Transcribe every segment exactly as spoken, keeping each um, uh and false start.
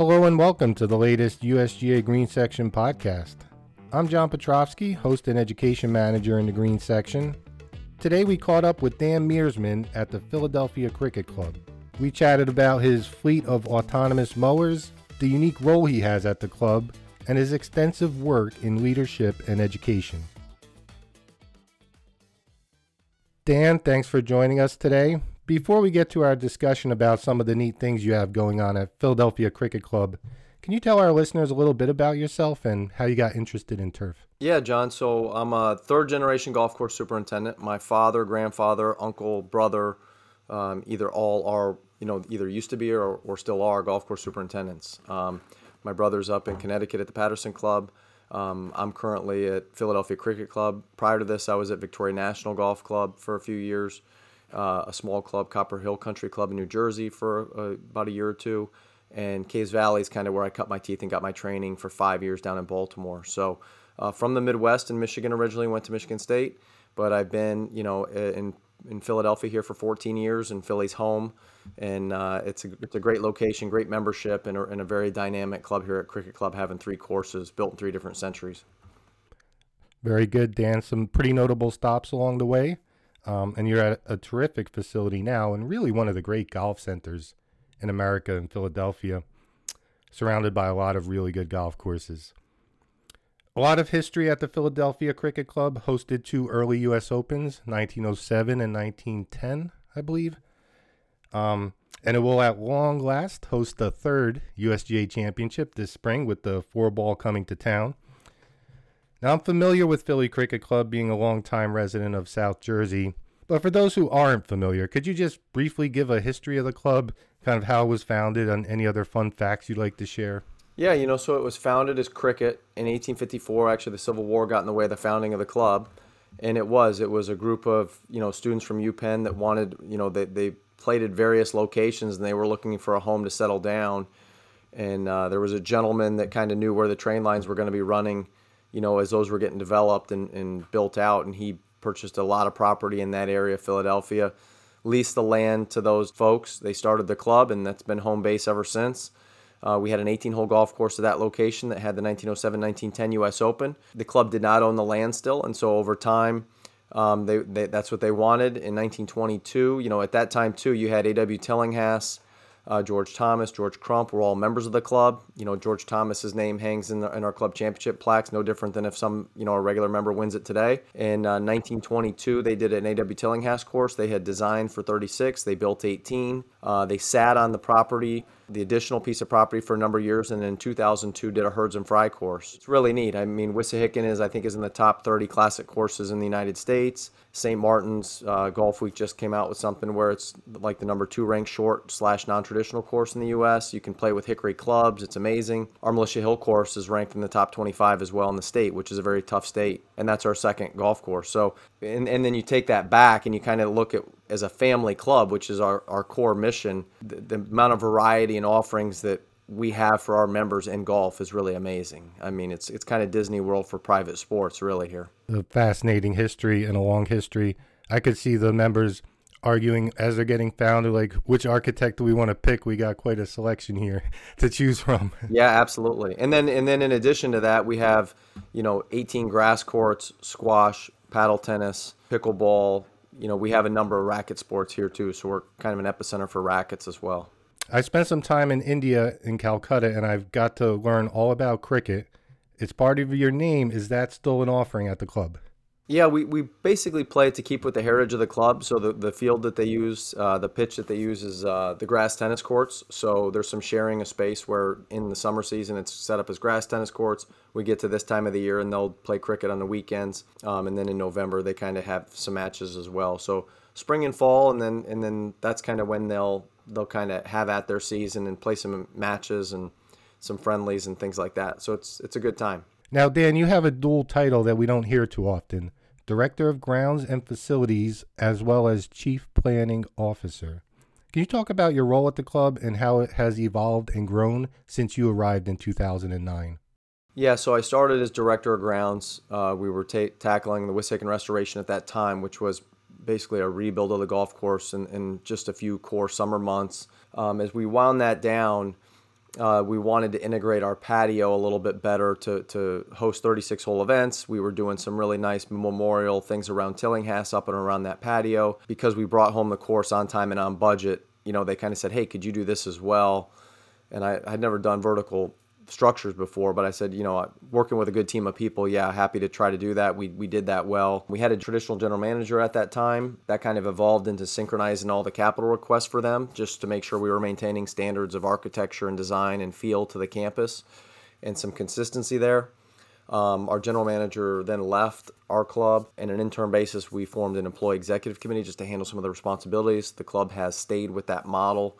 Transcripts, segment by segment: Hello and welcome to the latest U S G A Green Section podcast. I'm John Petrovsky, host and education manager in the Green Section. Today we caught up with Dan Meersman at the Philadelphia Cricket Club. We chatted about his fleet of autonomous mowers, the unique role he has at the club, and his extensive work in leadership and education. Dan, thanks for joining us today. Before we get to our discussion about some of the neat things you have going on at Philadelphia Cricket Club, can you tell our listeners a little bit about yourself and how you got interested in turf? Yeah, John. So I'm a third-generation golf course superintendent. My father, grandfather, uncle, brother, um, either all are, you know, either used to be or, or still are golf course superintendents. Um, my brother's up in Connecticut at the Patterson Club. Um, I'm currently at Philadelphia Cricket Club. Prior to this, I was at Victoria National Golf Club for a few years, uh, a small club, Copper Hill Country Club in New Jersey for uh, about a year or two. And Caves Valley is kind of where I cut my teeth and got my training for five years down in Baltimore. So uh, from the Midwest in Michigan originally, went to Michigan State, but I've been, you know, in in Philadelphia here for fourteen years, and Philly's home. And uh, it's, a, it's a great location, great membership, and a, and a very dynamic club here at Cricket Club, having three courses built in three different centuries. Very good, Dan. Some pretty notable stops along the way. Um, and you're at a terrific facility now, and really one of the great golf centers in America, in Philadelphia, surrounded by a lot of really good golf courses. A lot of history at the Philadelphia Cricket Club, hosted two early U S Opens, nineteen oh seven and nineteen ten, I believe. Um, and it will at long last host the third U S G A championship this spring, with the four ball coming to town. Now, I'm familiar with Philly Cricket Club, being a longtime resident of South Jersey. But for those who aren't familiar, could you just briefly give a history of the club, kind of how it was founded, and any other fun facts you'd like to share? Yeah, you know, so it was founded as cricket in eighteen fifty-four. Actually, the Civil War got in the way of the founding of the club. And it was, it was a group of, you know, students from UPenn that wanted, you know, they, they played at various locations and they were looking for a home to settle down. And uh, there was a gentleman that kind of knew where the train lines were going to be running, you know, as those were getting developed and, and built out. And he purchased a lot of property in that area of Philadelphia, leased the land to those folks. They started the club, and that's been home base ever since. Uh, we had an eighteen-hole golf course at that location that had the nineteen oh seven nineteen ten U S Open. The club did not own the land still, and so over time, um, they, they that's what they wanted. In nineteen twenty-two, you know, at that time, too, you had A W Tillinghast, uh, George Thomas, George Crump were all members of the club. You know, George Thomas's name hangs in, the, in our club championship plaques, no different than if some, you know, a regular member wins it today. In uh, nineteen twenty-two, they did an A W Tillinghast course. They had designed for thirty-six. They built eighteen. Uh, they sat on the property, the additional piece of property, for a number of years, and in two thousand two did a Herds and Fry course. It's really neat. I mean, Wissahickon is, I think, is in the top thirty classic courses in the United States. Saint Martin's uh, Golf Week just came out with something where it's like the number two ranked short slash non-traditional course in the U S. You can play with hickory clubs. It's amazing. Our Militia Hill course is ranked in the top twenty-five as well in the state, which is a very tough state, and that's our second golf course. So, and, and then you take that back and you kind of look at, as a family club, which is our, our core mission, the, the amount of variety and offerings that we have for our members in golf is really amazing. I mean, it's it's kind of Disney World for private sports, really, here. A fascinating history and a long history. I could see the members arguing as they're getting founded, like, which architect do we want to pick? We got quite a selection here to choose from. Yeah, absolutely. And then, and then in addition to that, we have, you know, eighteen grass courts, squash, paddle tennis, pickleball. You know, we have a number of racket sports here too, so we're kind of an epicenter for rackets as well. I spent some time in India, in Calcutta, and I've got to learn all about cricket. It's part of your name. Is that still an offering at the club? Yeah, we, we basically play to keep with the heritage of the club. So the, the field that they use, uh, the pitch that they use is uh, the grass tennis courts. So there's some sharing of space where in the summer season it's set up as grass tennis courts. We get to this time of the year and they'll play cricket on the weekends. Um, and then in November they kind of have some matches as well. So spring and fall, and then and then that's kind of when they'll they'll kind of have at their season and play some matches and some friendlies and things like that. So it's it's a good time. Now, Dan, you have a dual title that we don't hear too often. Director of Grounds and Facilities, as well as Chief Planning Officer. Can you talk about your role at the club and how it has evolved and grown since you arrived in two thousand nine? Yeah, so I started as Director of Grounds. Uh, we were ta- tackling the Wissahickon restoration at that time, which was basically a rebuild of the golf course in, in just a few core summer months. Um, as we wound that down, Uh, we wanted to integrate our patio a little bit better to to host thirty-six hole events. We were doing some really nice memorial things around Tillinghast up and around that patio. Because we brought home the course on time and on budget, you know, they kind of said, hey, could you do this as well? And I had never done vertical structures before, but I said, you know, working with a good team of people, yeah, happy to try to do that. We we did that well. We had a traditional general manager at that time. That kind of evolved into synchronizing all the capital requests for them, just to make sure we were maintaining standards of architecture and design and feel to the campus and some consistency there. Um, our general manager then left our club, and on an interim basis, we formed an employee executive committee just to handle some of the responsibilities. The club has stayed with that model,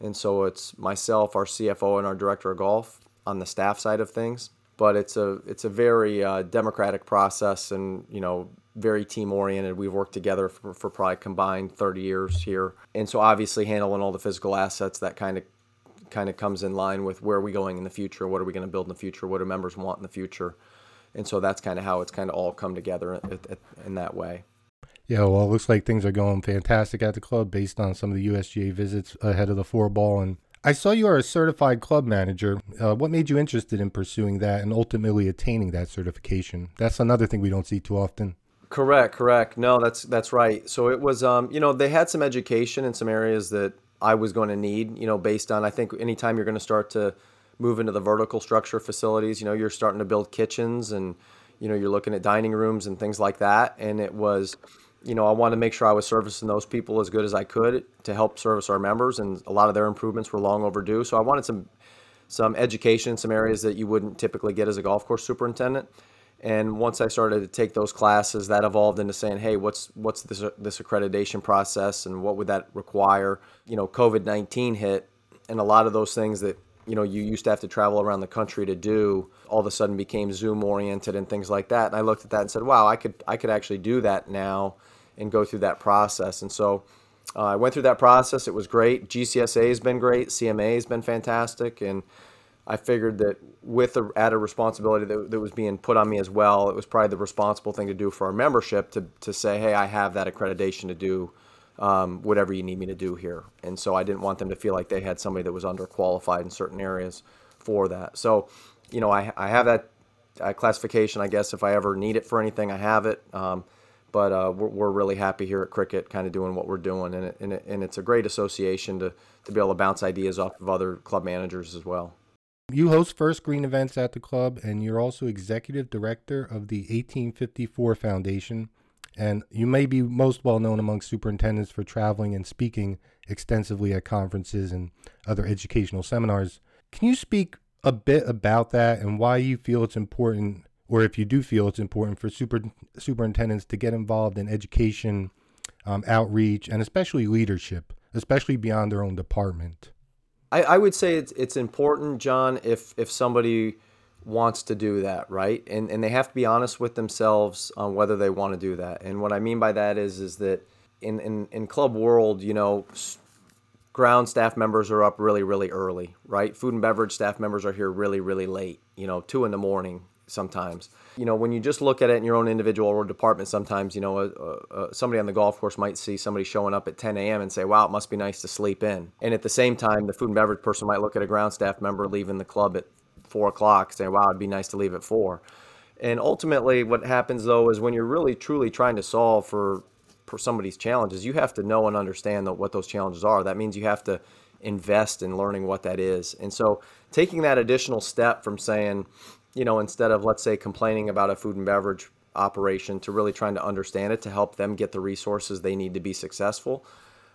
and so it's myself, our C F O, and our director of golf on the staff side of things. But it's a it's a very uh, democratic process, and you know, very team oriented. We've worked together for, for probably combined thirty years here, and so obviously handling all the physical assets, that kind of kind of comes in line with where are we going in the future, what are we going to build in the future, what do members want in the future, and so that's kind of how it's kind of all come together in, in that way. Yeah, well, it looks like things are going fantastic at the club based on some of the U S G A visits ahead of the four ball. And I saw you are a certified club manager. Uh, what made you interested in pursuing that and ultimately attaining that certification? That's another thing we don't see too often. Correct, correct. No, that's that's right. So it was, um, you know, they had some education in some areas that I was going to need, you know, based on, I think anytime you're going to start to move into the vertical structure facilities, you know, you're starting to build kitchens and, you know, you're looking at dining rooms and things like that. And it was, you know, I wanted to make sure I was servicing those people as good as I could to help service our members, and a lot of their improvements were long overdue. So I wanted some some education in some areas that you wouldn't typically get as a golf course superintendent. And once I started to take those classes, that evolved into saying, hey, what's what's this this accreditation process and what would that require? You know, COVID nineteen hit, and a lot of those things that, you know, you used to have to travel around the country to do, all of a sudden became Zoom oriented and things like that. And I looked at that and said, wow, I could I could actually do that now and go through that process. And so uh, I went through that process. It was great. G C S A has been great. C M A has been fantastic. And I figured that with the added responsibility that, that was being put on me as well, it was probably the responsible thing to do for our membership to, to say, hey, I have that accreditation to do um, whatever you need me to do here. And so I didn't want them to feel like they had somebody that was underqualified in certain areas for that. So, you know, I, I have that uh, classification, I guess, if I ever need it for anything, I have it. Um, But uh, we're, we're really happy here at Cricket, kind of doing what we're doing, and it, and, it, and it's a great association to, to be able to bounce ideas off of other club managers as well. You host First Green events at the club, and you're also executive director of the eighteen fifty-four Foundation, and you may be most well known among superintendents for traveling and speaking extensively at conferences and other educational seminars. Can you speak a bit about that and why you feel it's important, or if you do feel it's important for super, superintendents to get involved in education, um, outreach, and especially leadership, especially beyond their own department? I, I would say it's it's important, John, if if somebody wants to do that, right? And and they have to be honest with themselves on whether they want to do that. And what I mean by that is is that in, in, in club world, you know, ground staff members are up really, really early, right? Food and beverage staff members are here really, really late, you know, two in the morning, sometimes. You know, when you just look at it in your own individual or department, sometimes, you know, uh, uh, somebody on the golf course might see somebody showing up at ten a.m. and say, wow, it must be nice to sleep in. And at the same time, the food and beverage person might look at a ground staff member leaving the club at four o'clock, saying, wow, it'd be nice to leave at four. And ultimately what happens, though, is when you're really truly trying to solve for, for somebody's challenges, you have to know and understand that what those challenges are. That means you have to invest in learning what that is. And so taking that additional step from saying, you know, instead of, let's say, complaining about a food and beverage operation to really trying to understand it to help them get the resources they need to be successful,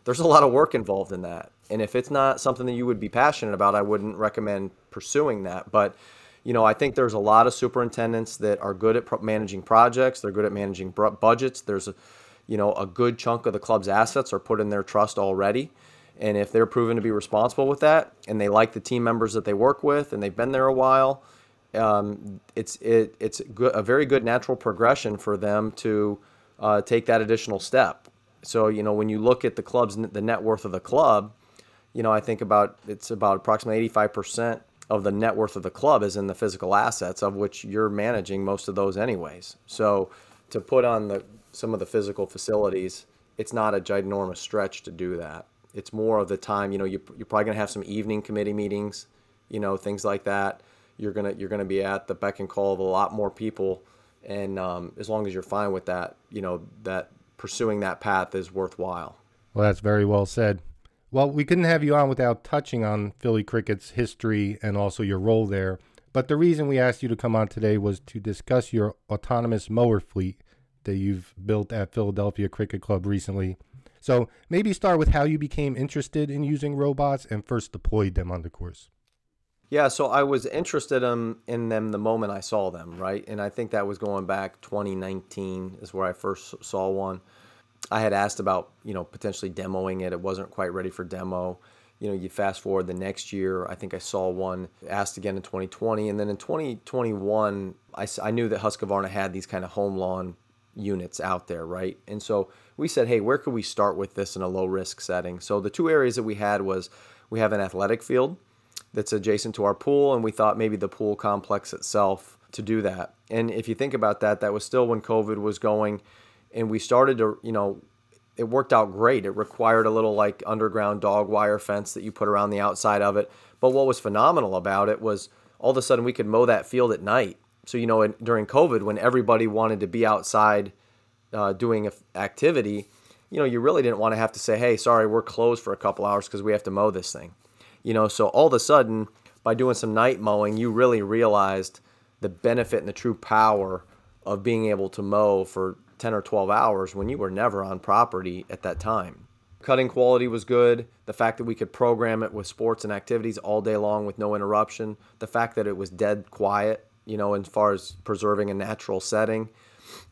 there's a lot of work involved in that. And if it's not something that you would be passionate about, I wouldn't recommend pursuing that. But, you know, I think there's a lot of superintendents that are good at pro- managing projects. They're good at managing br- budgets. There's, a, you know, a good chunk of the club's assets are put in their trust already. And if they're proven to be responsible with that and they like the team members that they work with and they've been there a while, Um, it's it, it's a very good natural progression for them to uh, take that additional step. So, you know, when you look at the club's, the net worth of the club, you know, I think about it's about approximately eighty-five percent of the net worth of the club is in the physical assets, of which you're managing most of those anyways. So to put on the some of the physical facilities, it's not a ginormous stretch to do that. It's more of the time, you know, you, you're probably going to have some evening committee meetings you know, things like that. You're gonna you're gonna be at the beck and call of a lot more people, and um, as long as you're fine with that, you know, that pursuing that path is worthwhile. Well, that's very well said. Well, we couldn't have you on without touching on Philly cricket's history and also your role there. But the reason we asked you to come on today was to discuss your autonomous mower fleet that you've built at Philadelphia Cricket Club recently. So maybe start with how you became interested in using robots and first deployed them on the course. Yeah, so I was interested in, in them the moment I saw them, right? And I think that was going back twenty nineteen is where I first saw one. I had asked about, you know, potentially demoing it. It wasn't quite ready for demo. You know, you fast forward the next year, I think I saw one, asked again in twenty twenty. And then in twenty twenty-one, I, I knew that Husqvarna had these kind of home lawn units out there, right? And so we said, hey, where could we start with this in a low risk setting? So the two areas that we had was we have an athletic field that's adjacent to our pool, and we thought maybe the pool complex itself to do that. And if you think about that, that was still when COVID was going, and we started to, you know, it worked out great. It required a little like underground dog wire fence that you put around the outside of it. But what was phenomenal about it was all of a sudden we could mow that field at night. So, you know, in, during COVID, when everybody wanted to be outside uh, doing a f- activity, you know, you really didn't want to have to say, hey, sorry, we're closed for a couple hours because we have to mow this thing. You know, so all of a sudden by doing some night mowing, you really realized the benefit and the true power of being able to mow for ten or twelve hours when you were never on property at that time. Cutting quality was good. The fact that we could program it with sports and activities all day long with no interruption. The fact that it was dead quiet, you know, as far as preserving a natural setting.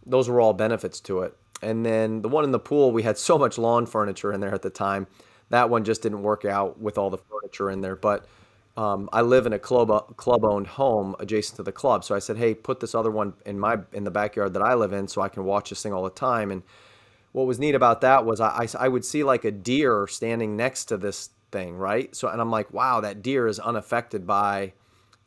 Those were all benefits to it. And then the one in the pool, we had so much lawn furniture in there at the time. That one just didn't work out with all the furniture in there. But um, I live in a club club-owned home adjacent to the club, so I said, "Hey, put this other one in my in the backyard that I live in, so I can watch this thing all the time." And what was neat about that was I, I, I would see like a deer standing next to this thing, right? So and I'm like, "Wow, that deer is unaffected by,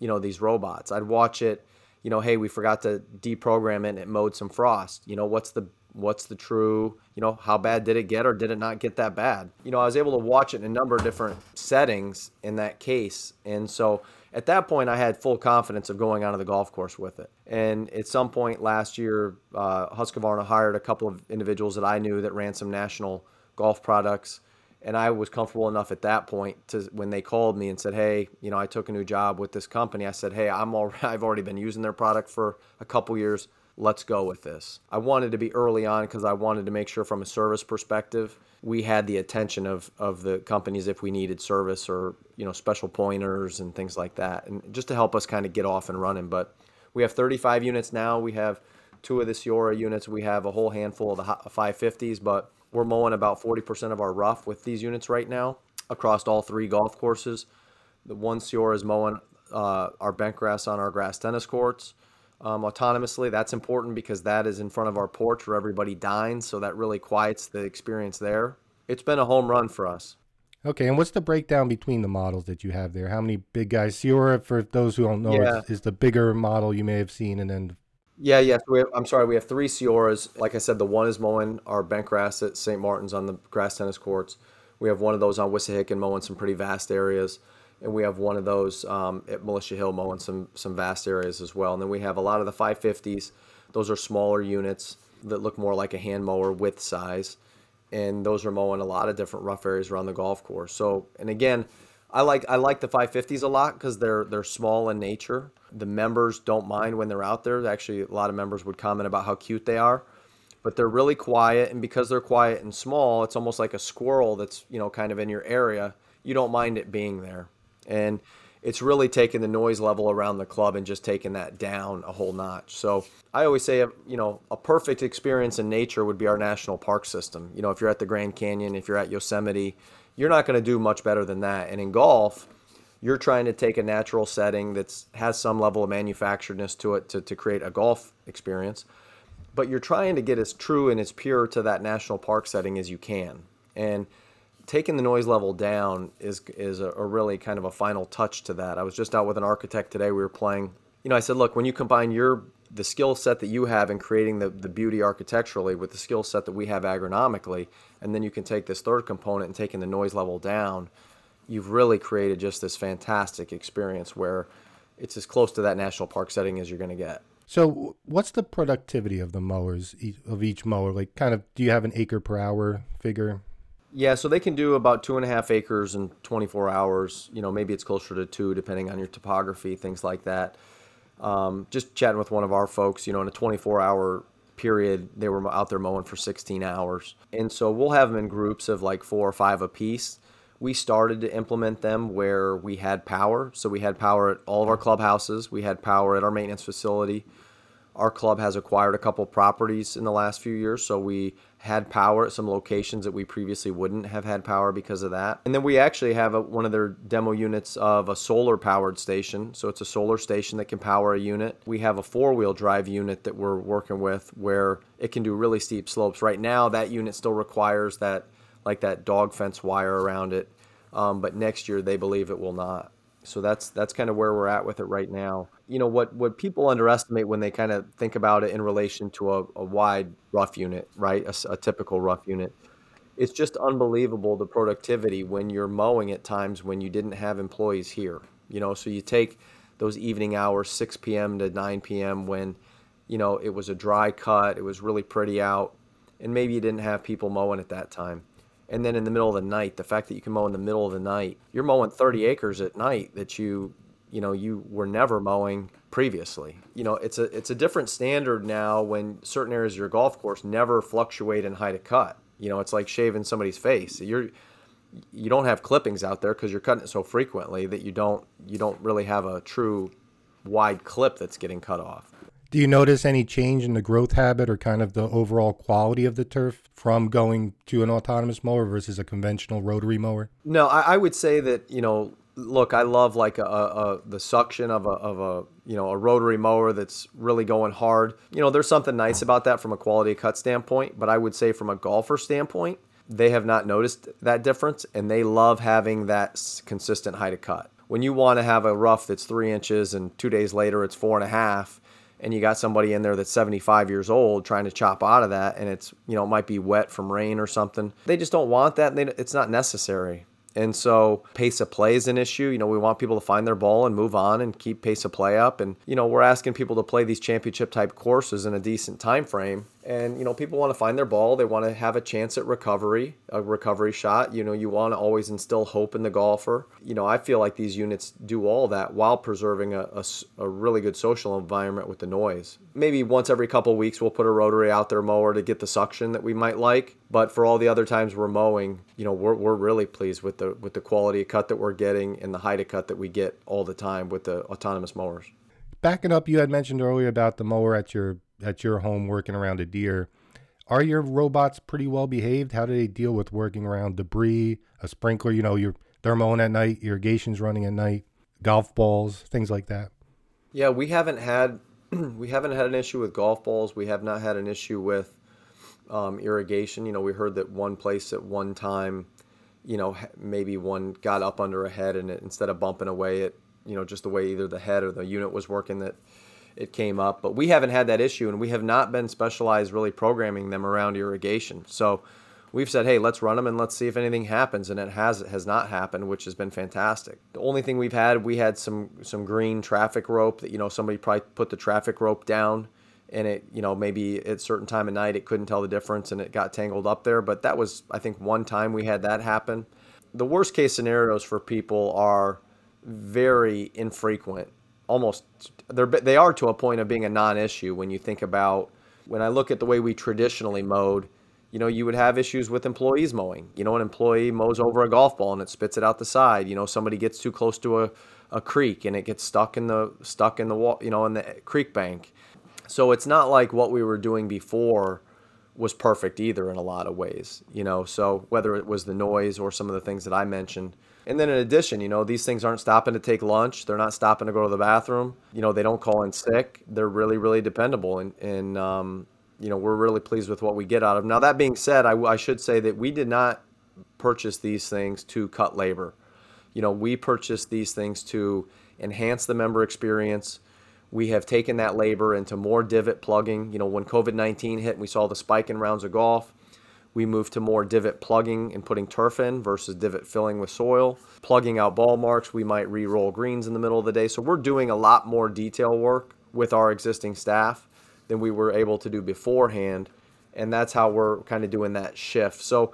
you know, these robots." I'd watch it, you know, "Hey, we forgot to deprogram it, and it mowed some frost. You know, what's the What's the true, you know, how bad did it get or did it not get that bad?" You know, I was able to watch it in a number of different settings in that case. And so at that point, I had full confidence of going onto the golf course with it. And at some point last year, uh, Husqvarna hired a couple of individuals that I knew that ran some national golf products. And I was comfortable enough at that point to when they called me and said, "Hey, you know, I took a new job with this company." I said, "Hey, I'm all, I've already been using their product for a couple years. Let's go with this." I wanted to be early on because I wanted to make sure from a service perspective, we had the attention of of the companies if we needed service or, you know, special pointers and things like that. And just to help us kind of get off and running. But we have thirty-five units now. We have two of the Ceora units. We have a whole handful of the five fifties, but we're mowing about forty percent of our rough with these units right now across all three golf courses. The one Ceora is mowing uh, our bent grass on our grass tennis courts. Um, autonomously. That's important because that is in front of our porch where everybody dines, so that really quiets the experience there. It's been a home run for us. Okay, and what's the breakdown between the models that you have there? How many big guys? Ceora, for those who don't know, yeah. is, is the bigger model you may have seen. And then... Yeah, yeah. So we have, I'm sorry, we have three Ceoras. Like I said, the one is mowing our bent grass at Saint Martin's on the grass tennis courts. We have one of those on Wissahickon mowing some pretty vast areas. And we have one of those um, at Militia Hill mowing some some vast areas as well. And then we have a lot of the five fifties. Those are smaller units that look more like a hand mower width size. And those are mowing a lot of different rough areas around the golf course. So, and again, I like I like the five fifties a lot because they're they're small in nature. The members don't mind when they're out there. Actually, a lot of members would comment about how cute they are. But they're really quiet. And because they're quiet and small, it's almost like a squirrel that's, you know, kind of in your area. You don't mind it being there. And it's really taking the noise level around the club and just taking that down a whole notch. So I always say, you know, a perfect experience in nature would be our national park system. You know, if you're at the Grand Canyon, if you're at Yosemite, you're not going to do much better than that. And in golf, you're trying to take a natural setting that has some level of manufacturedness to it to, to create a golf experience. But you're trying to get as true and as pure to that national park setting as you can. And taking the noise level down is is a, a really kind of a final touch to that. I was just out with an architect today. We were playing, you know, I said, "Look, when you combine your the skill set that you have in creating the, the beauty architecturally with the skill set that we have agronomically, and then you can take this third component and taking the noise level down, you've really created just this fantastic experience where it's as close to that national park setting as you're going to get. So what's the productivity of the mowers, of each mower? Like, kind of, do you have an acre per hour figure? Yeah, so they can do about two and a half acres in twenty-four hours. You know, maybe it's closer to two, depending on your topography, things like that. Um, just chatting with one of our folks, you know, in a twenty-four hour period, they were out there mowing for sixteen hours. And so we'll have them in groups of like four or five a piece. We started to implement them where we had power. So we had power at all of our clubhouses. We had power at our maintenance facility. Our club has acquired a couple properties in the last few years, so we had power at some locations that we previously wouldn't have had power because of that. And then we actually have a, one of their demo units of a solar-powered station. So it's a solar station that can power a unit. We have a four-wheel drive unit that we're working with where it can do really steep slopes. Right now, that unit still requires that, like that dog fence wire around it, um, but next year they believe it will not. So that's that's kind of where we're at with it right now. You know, what, what people underestimate when they kind of think about it in relation to a, a wide rough unit, right? A, a typical rough unit. It's just unbelievable, the productivity when you're mowing at times when you didn't have employees here. You know, so you take those evening hours, six p.m. to nine p.m. when, you know, it was a dry cut, it was really pretty out, and maybe you didn't have people mowing at that time. And then in the middle of the night, the fact that you can mow in the middle of the night, you're mowing thirty acres at night that you, you know, you were never mowing previously. You know, it's a it's a different standard now when certain areas of your golf course never fluctuate in height of cut. You know, it's like shaving somebody's face. You're you don't have clippings out there because you're cutting it so frequently that you don't you don't really have a true wide clip that's getting cut off. Do you notice any change in the growth habit or kind of the overall quality of the turf from going to an autonomous mower versus a conventional rotary mower? No, I, I would say that, you know, look, I love like a, a the suction of a, of a, you know, a rotary mower that's really going hard. You know, there's something nice about that from a quality of cut standpoint, but I would say from a golfer standpoint, they have not noticed that difference and they love having that consistent height of cut. When you want to have a rough that's three inches and two days later it's four and a half, and you got somebody in there that's seventy-five years old trying to chop out of that, and it's, you know, it might be wet from rain or something. They just don't want that, and they, it's not necessary. And so pace of play is an issue. You know, we want people to find their ball and move on and keep pace of play up. And, you know, we're asking people to play these championship-type courses in a decent time frame. And, you know, people want to find their ball. They want to have a chance at recovery, a recovery shot. You know, you want to always instill hope in the golfer. You know, I feel like these units do all that while preserving a, a, a really good social environment with the noise. Maybe once every couple of weeks we'll put a rotary out there mower to get the suction that we might like. But for all the other times we're mowing, you know, we're we're really pleased with the with the quality of cut that we're getting and the height of cut that we get all the time with the autonomous mowers. Backing up, you had mentioned earlier about the mower at your at your home working around a deer. Are your robots pretty well behaved? How do they deal with working around debris, a sprinkler, you know, your thermone at night, irrigation's running at night, golf balls, things like that? Yeah, we haven't had we haven't had an issue with golf balls. We have not had an issue with um, irrigation. You know, we heard that one place at one time, you know, maybe one got up under a head and it, instead of bumping away at, you know, just the way either the head or the unit was working, that it came up, but we haven't had that issue, and we have not been specialized really programming them around irrigation. So we've said, hey, let's run them and let's see if anything happens, and it has it has not happened, which has been fantastic. The only thing we've had, we had some some green traffic rope that, you know, somebody probably put the traffic rope down, and it, you know, maybe at a certain time of night it couldn't tell the difference and it got tangled up there, but that was, I think, one time we had that happen. The worst case scenarios for people are very infrequent. Almost, they're, they are to a point of being a non-issue when you think about, when I look at the way we traditionally mowed, you know, you would have issues with employees mowing. You know, an employee mows over a golf ball and it spits it out the side. You know, somebody gets too close to a, a creek and it gets stuck in the, stuck in the wall, you know, in the creek bank. So it's not like what we were doing before was perfect either in a lot of ways, you know, so whether it was the noise or some of the things that I mentioned. And then in addition, you know, these things aren't stopping to take lunch. They're not stopping to go to the bathroom. You know, they don't call in sick. They're really, really dependable. And, and um, you know, we're really pleased with what we get out of them. Now, that being said, I, I should say that we did not purchase these things to cut labor. You know, we purchased these things to enhance the member experience. We have taken that labor into more divot plugging. You know, when COVID nineteen hit and we saw the spike in rounds of golf, We moved to more divot plugging and putting turf in versus divot filling with soil. Plugging out ball marks, we might re-roll greens in the middle of the day. So we're doing a lot more detail work with our existing staff than we were able to do beforehand. And that's how we're kind of doing that shift. So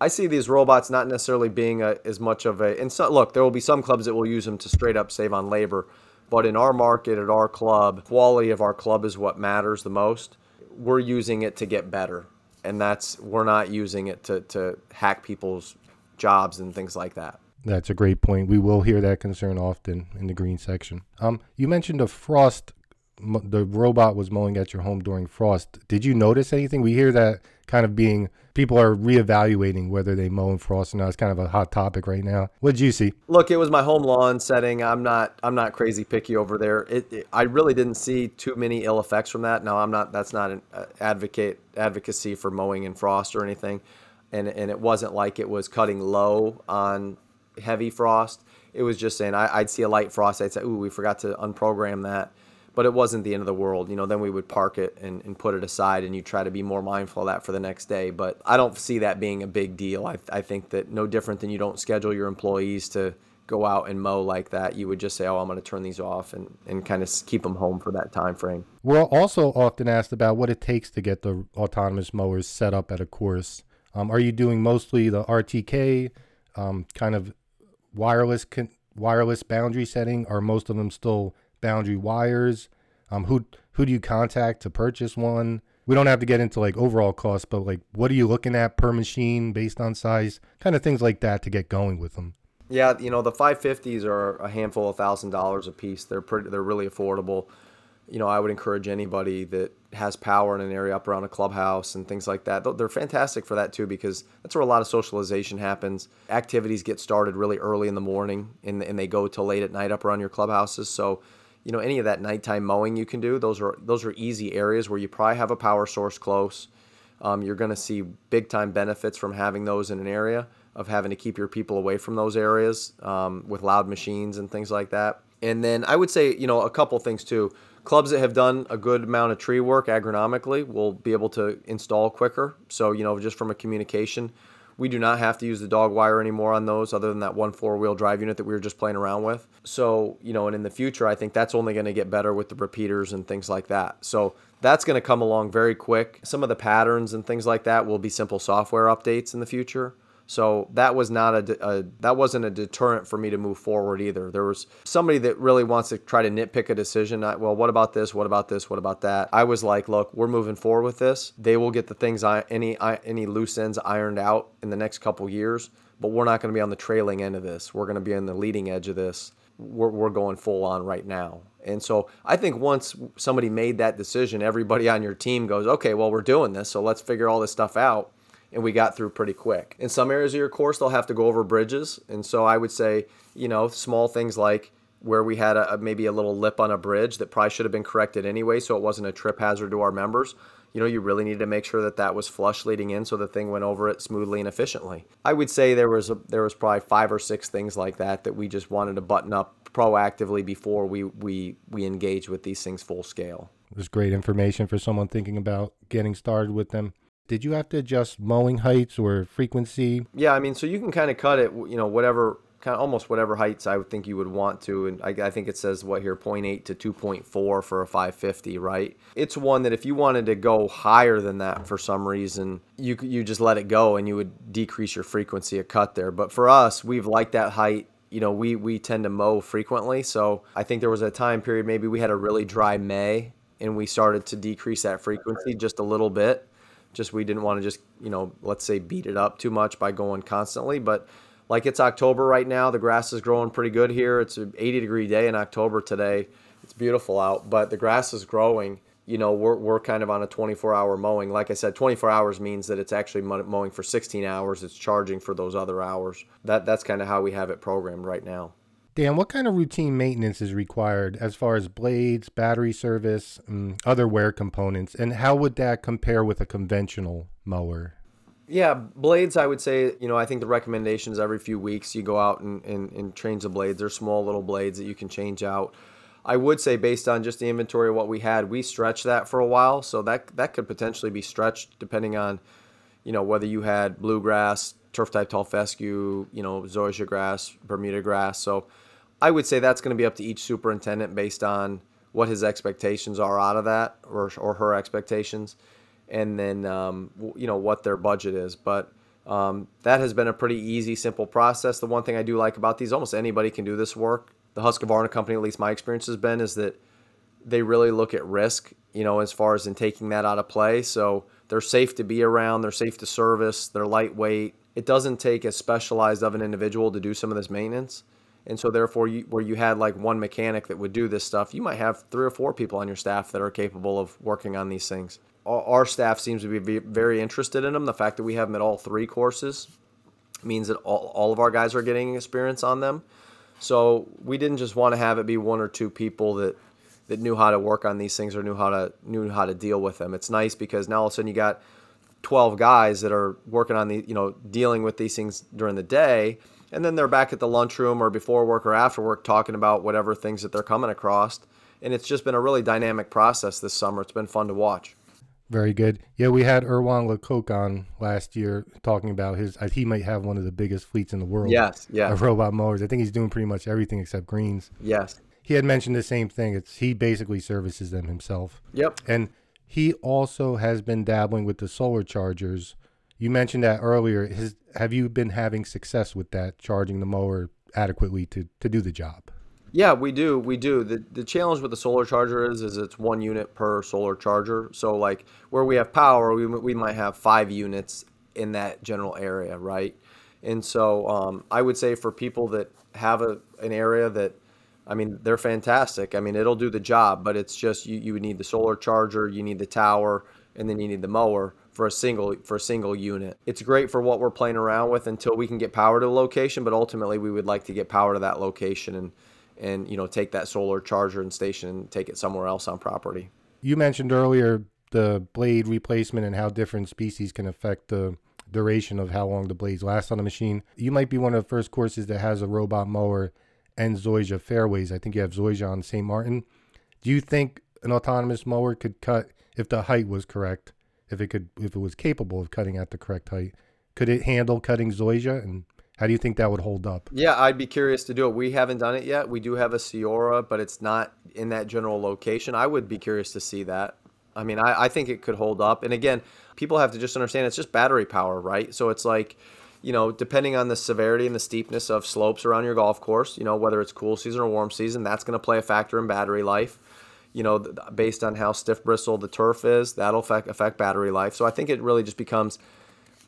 I see these robots not necessarily being a, as much of a, and so, look, there will be some clubs that will use them to straight up save on labor. But in our market, at our club, quality of our club is what matters the most. We're using it to get better. And that's, we're not using it to, to hack people's jobs and things like that. That's a great point. We will hear that concern often in the green section. Um, you mentioned a frost, the robot was mowing at your home during frost. Did you notice anything? We hear that kind of being, people are reevaluating whether they mow in frost or not. It's kind of a hot topic right now. What did you see? Look, it was my home lawn setting. I'm not, I'm not crazy picky over there. It, it, I really didn't see too many ill effects from that. Now, I'm not, that's not an advocate advocacy for mowing in frost or anything. And, and it wasn't like it was cutting low on heavy frost. It was just saying, I, I'd see a light frost. I'd say, ooh, we forgot to unprogram that. But it wasn't the end of the world. You know, then we would park it and, and put it aside, and you try to be more mindful of that for the next day. But I don't see that being a big deal. I, I think that no different than you don't schedule your employees to go out and mow like that. You would just say, oh, I'm going to turn these off and, and kind of keep them home for that time frame. We're also often asked about what it takes to get the autonomous mowers set up at a course. Um, are you doing mostly the R T K um, kind of wireless con- wireless boundary setting? Are most of them still boundary wires? Um, who who do you contact to purchase one? We don't have to get into like overall costs, but like what are you looking at per machine based on size? Kind of things like that to get going with them. Yeah, you know, the five fifties are a handful of thousand dollars a piece. They're pretty, they're really affordable. You know, I would encourage anybody that has power in an area up around a clubhouse and things like that. They're fantastic for that too, because that's where a lot of socialization happens. Activities get started really early in the morning and and they go till late at night up around your clubhouses. So you know, any of that nighttime mowing you can do, those are those are easy areas where you probably have a power source close. Um, you're going to see big time benefits from having those in an area, of having to keep your people away from those areas um, with loud machines and things like that. And then I would say, you know, a couple things too. Clubs that have done a good amount of tree work agronomically will be able to install quicker. So, you know, just from a communication, we do not have to use the dog wire anymore on those, other than that one four-wheel drive unit that we were just playing around with. So, you know, and in the future, I think that's only going to get better with the repeaters and things like that. So that's going to come along very quick. Some of the patterns and things like that will be simple software updates in the future. So that was not a, a that wasn't a deterrent for me to move forward either. There was somebody that really wants to try to nitpick a decision. I, well, what about this? What about this? What about that? I was like, look, we're moving forward with this. They will get the things, any any loose ends ironed out in the next couple years, but we're not going to be on the trailing end of this. We're going to be on the leading edge of this. We're we're going full on right now. And so I think once somebody made that decision, everybody on your team goes, okay, well, we're doing this, so let's figure all this stuff out. And we got through pretty quick. In some areas of your course, they'll have to go over bridges. And so I would say, you know, small things like where we had a, maybe a little lip on a bridge that probably should have been corrected anyway, so it wasn't a trip hazard to our members. You know, you really needed to make sure that that was flush leading in so the thing went over it smoothly and efficiently. I would say there was a, there was probably five or six things like that that we just wanted to button up proactively before we, we, we engage with these things full scale. It was great information for someone thinking about getting started with them. Did you have to adjust mowing heights or frequency? Yeah, I mean, so you can kind of cut it, you know, whatever, kind of almost whatever heights I would think you would want to. And I, I think it says what here, zero point eight to two point four for a five fifty, right? It's one that if you wanted to go higher than that for some reason, you you just let it go and you would decrease your frequency of cut there. But for us, we've liked that height. You know, we, we tend to mow frequently. So I think there was a time period, maybe we had a really dry May and we started to decrease that frequency just a little bit. Just we didn't want to just, you know, let's say beat it up too much by going constantly. But like it's October right now. The grass is growing pretty good here. It's an eighty degree day in October today. It's beautiful out, but the grass is growing. You know, we're we're kind of on a twenty-four hour mowing. Like I said, twenty-four hours means that it's actually mowing for sixteen hours. It's charging for those other hours. That That's kind of how we have it programmed right now. Dan, what kind of routine maintenance is required as far as blades, battery service, and other wear components, and how would that compare with a conventional mower? Yeah, blades, I would say, you know, I think the recommendation is every few weeks you go out and, and, and change the blades. They're small little blades that you can change out. I would say based on just the inventory of what we had, we stretched that for a while, so that that could potentially be stretched depending on, you know, whether you had bluegrass, turf type tall fescue, you know, zoysia grass, Bermuda grass. So I would say that's going to be up to each superintendent based on what his expectations are out of that, or or her expectations, and then um, you know, what their budget is. But um, that has been a pretty easy, simple process. The one thing I do like about these, almost anybody can do this work. The Husqvarna company, at least my experience has been, is that they really look at risk, you know, as far as in taking that out of play. So they're safe to be around, they're safe to service, they're lightweight. It doesn't take as specialized of an individual to do some of this maintenance. And so therefore, you, where you had like one mechanic that would do this stuff, you might have three or four people on your staff that are capable of working on these things. Our, our staff seems to be very interested in them. The fact that we have them at all three courses means that all, all of our guys are getting experience on them. So we didn't just want to have it be one or two people that, that knew how to work on these things or knew how to knew how to deal with them. It's nice because now all of a sudden you got twelve guys that are working on the, you know, dealing with these things during the day. And then they're back at the lunchroom or before work or after work talking about whatever things that they're coming across. And it's just been a really dynamic process this summer. It's been fun to watch. Very good. Yeah, we had Erwan Le Coq on last year talking about his, he might have one of the biggest fleets in the world. Yes, yeah. Of robot mowers. I think he's doing pretty much everything except greens. Yes. He had mentioned the same thing. It's he basically services them himself. Yep. And he also has been dabbling with the solar chargers. You mentioned that earlier. Has, have you been having success with that, charging the mower adequately to, to do the job? Yeah, we do. We do. The the challenge with the solar charger is, is it's one unit per solar charger. So like where we have power, we we might have five units in that general area, right? And so um, I would say for people that have a an area that, I mean, they're fantastic. I mean, it'll do the job, but it's just you, you would need the solar charger, you need the tower, and then you need the mower. For a single for a single unit, it's great for what we're playing around with until we can get power to the location. But ultimately, we would like to get power to that location and and you know take that solar charger and station and take it somewhere else on property. You mentioned earlier the blade replacement and how different species can affect the duration of how long the blades last on a machine. You might be one of the first courses that has a robot mower and zoysia fairways. I think you have zoysia on Saint Martin. Do you think an autonomous mower could cut if the height was correct? If it could, if it was capable of cutting at the correct height, could it handle cutting zoysia? And how do you think that would hold up? Yeah, I'd be curious to do it. We haven't done it yet. We do have a Ceora, but it's not in that general location. I would be curious to see that. I mean, I, I think it could hold up. And again, people have to just understand it's just battery power, right? So it's like, you know, depending on the severity and the steepness of slopes around your golf course, you know, whether it's cool season or warm season, that's going to play a factor in battery life. You know, based on how stiff bristle the turf is, that'll affect, affect battery life. So I think it really just becomes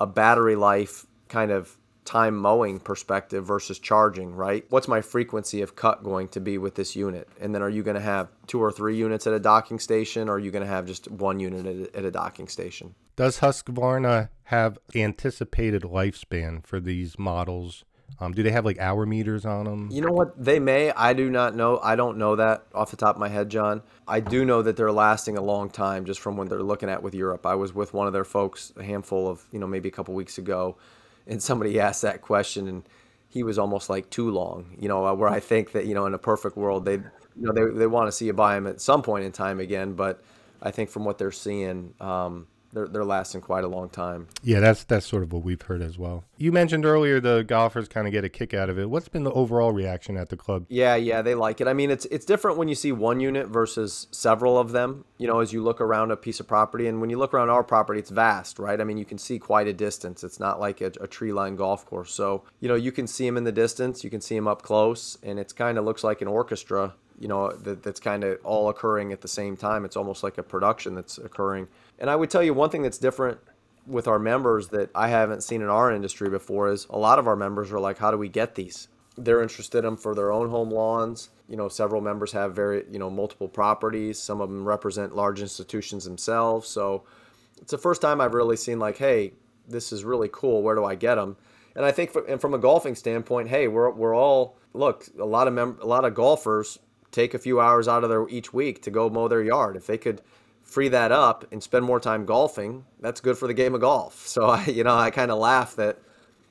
a battery life kind of time mowing perspective versus charging, right? What's my frequency of cut going to be with this unit? And then are you going to have two or three units at a docking station, or are you going to have just one unit at a docking station? Does Husqvarna have anticipated lifespan for these models? Um, do they have like hour meters on them? You know what? They may. I do not know. I don't know that off the top of my head, John. I do know that they're lasting a long time just from when they're looking at with Europe. I was with one of their folks a handful of, you know, maybe a couple weeks ago, and somebody asked that question, and he was almost like too long, you know, where I think that, you know, in a perfect world, they, you know, they, they want to see you buy them at some point in time again. But I think from what they're seeing, um, They're they're lasting quite a long time. Yeah, that's that's sort of what we've heard as well. You mentioned earlier the golfers kind of get a kick out of it. What's been the overall reaction at the club? Yeah, yeah, they like it. I mean, it's it's different when you see one unit versus several of them, you know, as you look around a piece of property. And when you look around our property, it's vast, right? I mean, you can see quite a distance. It's not like a, a tree-lined golf course. So, you know, you can see them in the distance. You can see them up close. And it's kind of looks like an orchestra, you know, that, that's kind of all occurring at the same time. It's almost like a production that's occurring. And I would tell you one thing that's different with our members that I haven't seen in our industry before is a lot of our members are like, how do we get these? They're interested in them for their own home lawns. You know, several members have very, you know, multiple properties. Some of them represent large institutions themselves. So it's the first time I've really seen like, hey, this is really cool. Where do I get them? And I think for, and from a golfing standpoint, hey, we're we're all, look, a lot of mem- a lot of golfers take a few hours out of their each week to go mow their yard. If they could free that up and spend more time golfing, that's good for the game of golf. So I, you know, I kind of laugh that,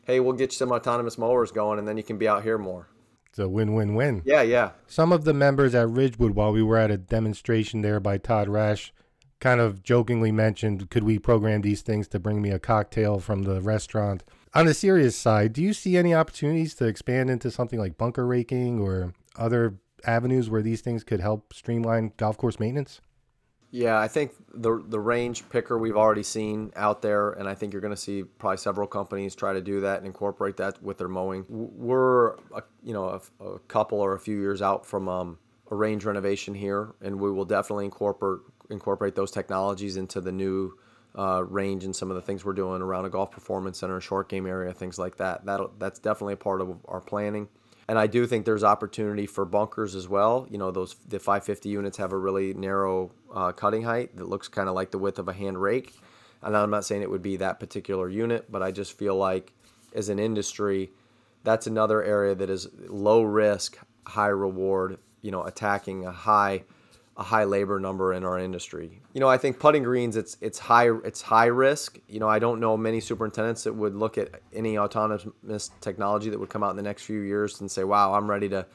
hey, we'll get you some autonomous mowers going and then you can be out here more. It's a win-win-win. Yeah, yeah. Some of the members at Ridgewood, while we were at a demonstration there by Todd Rash, kind of jokingly mentioned, could we program these things to bring me a cocktail from the restaurant? On the serious side, do you see any opportunities to expand into something like bunker raking or other avenues where these things could help streamline golf course maintenance? Yeah, I think the the range picker we've already seen out there, and I think you're going to see probably several companies try to do that and incorporate that with their mowing. We're a, you know a, a couple or a few years out from um, a range renovation here, and we will definitely incorporate incorporate those technologies into the new uh, range and some of the things we're doing around a golf performance center, a short game area, things like that. That that's definitely a part of our planning. And I do think there's opportunity for bunkers as well. You know, those the five fifty units have a really narrow uh, cutting height that looks kind of like the width of a hand rake. And I'm not saying it would be that particular unit, but I just feel like as an industry, that's another area that is low risk, high reward, you know, attacking a high a high labor number in our industry. You know, I think putting greens, it's it's high it's high risk. You know, I don't know many superintendents that would look at any autonomous technology that would come out in the next few years and say, wow, I'm ready to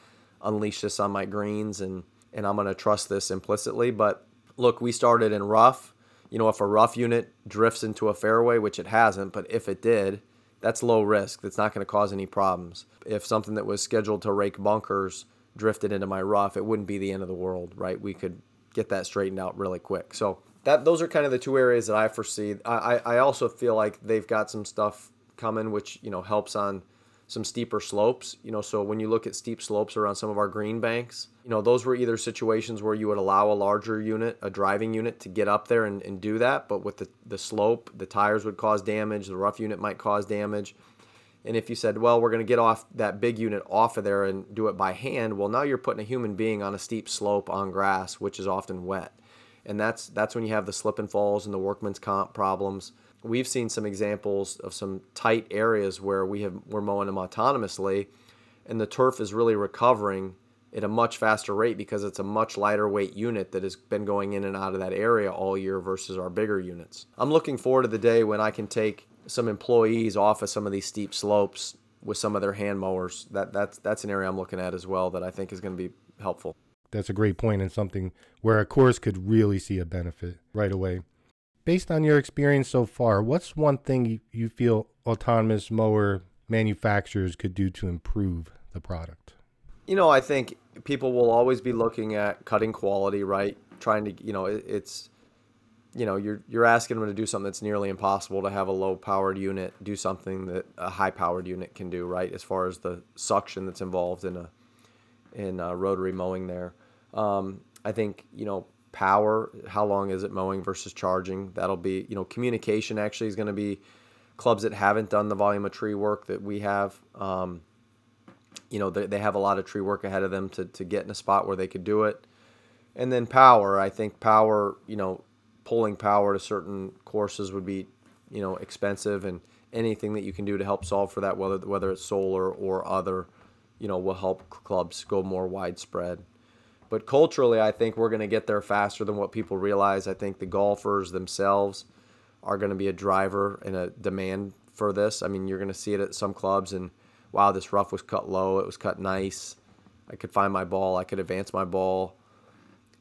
unleash this on my greens and, and I'm going to trust this implicitly. But look, we started in rough. You know, if a rough unit drifts into a fairway, which it hasn't, but if it did, that's low risk. That's not going to cause any problems. If something that was scheduled to rake bunkers drifted into my rough, it wouldn't be the end of the world, right? We could get that straightened out really quick. So that those are kind of the two areas that I foresee. I, I also feel like they've got some stuff coming, which, you know, helps on some steeper slopes. You know, so when you look at steep slopes around some of our green banks, you know, those were either situations where you would allow a larger unit, a driving unit, to get up there and, and do that. But with the, the slope, the tires would cause damage, the rough unit might cause damage. And if you said, well, we're going to get off that big unit off of there and do it by hand, well, now you're putting a human being on a steep slope on grass, which is often wet. And that's that's when you have the slip and falls and the workman's comp problems. We've seen some examples of some tight areas where we have, we're mowing them autonomously, and the turf is really recovering at a much faster rate because it's a much lighter weight unit that has been going in and out of that area all year versus our bigger units. I'm looking forward to the day when I can take some employees off of some of these steep slopes with some of their hand mowers. That that's that's an area I'm looking at as well that I think is going to be helpful. That's a great point and something where a course could really see a benefit right away. Based on your experience so far, what's one thing you feel autonomous mower manufacturers could do to improve the product? You know, I think people will always be looking at cutting quality, right? Trying to, you know, it, it's... you know, you're you're asking them to do something that's nearly impossible, to have a low-powered unit do something that a high-powered unit can do, right? As far as the suction that's involved in a in a rotary mowing there. Um, I think, you know, power, how long is it mowing versus charging? That'll be, you know, communication actually is going to be clubs that haven't done the volumetry work that we have. Um, you know, they, they have a lot of tree work ahead of them to, to get in a spot where they could do it. And then power, I think power, you know, pulling power to certain courses would be, you know, expensive, and anything that you can do to help solve for that, whether whether it's solar or other, you know, will help clubs go more widespread. But culturally, I think we're going to get there faster than what people realize. I think the golfers themselves are going to be a driver and a demand for this. I mean, you're going to see it at some clubs, and wow, this rough was cut low. It was cut nice. I could find my ball. I could advance my ball.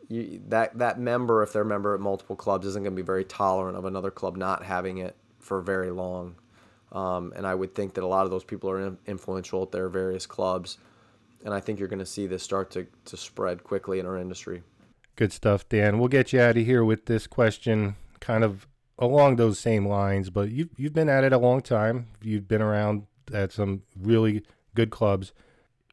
You, that that member, if they're a member at multiple clubs, isn't going to be very tolerant of another club not having it for very long. Um, and I would think that a lot of those people are in, influential at their various clubs. And I think you're going to see this start to, to spread quickly in our industry. Good stuff, Dan. We'll get you out of here with this question kind of along those same lines. But you've, you've been at it a long time. You've been around at some really good clubs.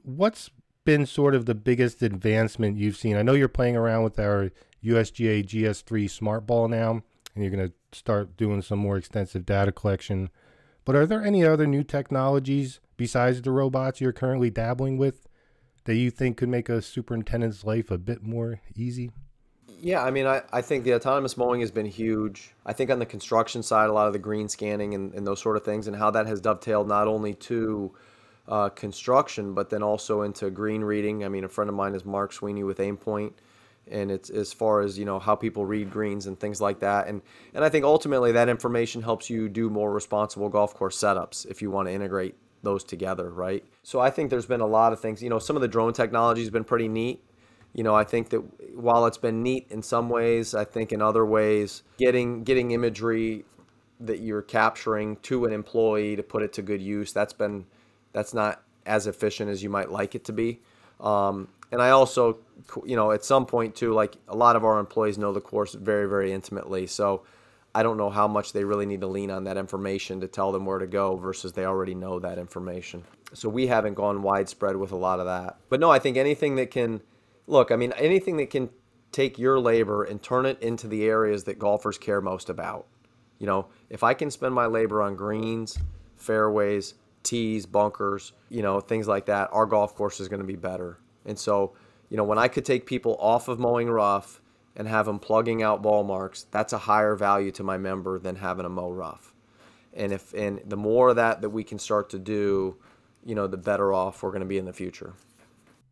What's been sort of the biggest advancement you've seen? I know you're playing around with our U S G A G S three smart ball now, and you're going to start doing some more extensive data collection. But are there any other new technologies besides the robots you're currently dabbling with that you think could make a superintendent's life a bit more easy? Yeah, I mean, I, I think the autonomous mowing has been huge. I think on the construction side, a lot of the green scanning and, and those sort of things, and how that has dovetailed not only to Uh, construction, but then also into green reading. I mean, a friend of mine is Mark Sweeney with Aimpoint, and it's as far as, you know, how people read greens and things like that. And and I think ultimately that information helps you do more responsible golf course setups if you want to integrate those together, right? So I think there's been a lot of things. You know, some of the drone technology has been pretty neat. you know, I think that while it's been neat in some ways, I think in other ways, getting getting imagery that you're capturing to an employee to put it to good use, that's been that's not as efficient as you might like it to be. Um, and I also, you know, at some point too, like a lot of our employees know the course very, very intimately. So I don't know how much they really need to lean on that information to tell them where to go versus they already know that information. So we haven't gone widespread with a lot of that. But no, I think anything that can, look, I mean, anything that can take your labor and turn it into the areas that golfers care most about. You know, if I can spend my labor on greens, fairways, tees, bunkers, you know, things like that, our golf course is going to be better. And so, you know, when I could take people off of mowing rough and have them plugging out ball marks, that's a higher value to my member than having a mow rough. And if and the more of that that we can start to do, you know, the better off we're going to be in the future.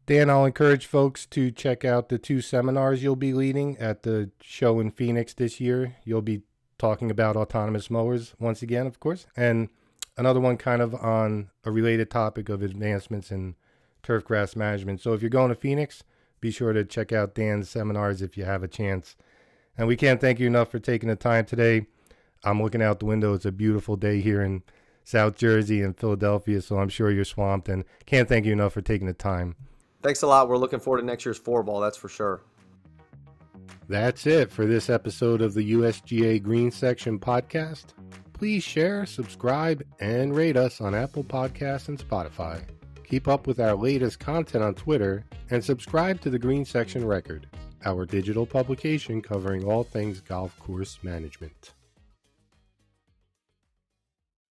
Dan, I'll encourage folks to check out the two seminars you'll be leading at the show in Phoenix this year. You'll be talking about autonomous mowers once again, of course, and another one kind of on a related topic of advancements in turf grass management. So if you're going to Phoenix, be sure to check out Dan's seminars if you have a chance. And we can't thank you enough for taking the time today. I'm looking out the window. It's a beautiful day here in South Jersey and Philadelphia, so I'm sure you're swamped, and can't thank you enough for taking the time. Thanks a lot. We're looking forward to next year's four ball, that's for sure. That's it for this episode of the U S G A Green Section podcast. Please share, subscribe, and rate us on Apple Podcasts and Spotify. Keep up with our latest content on Twitter and subscribe to the Green Section Record, our digital publication covering all things golf course management.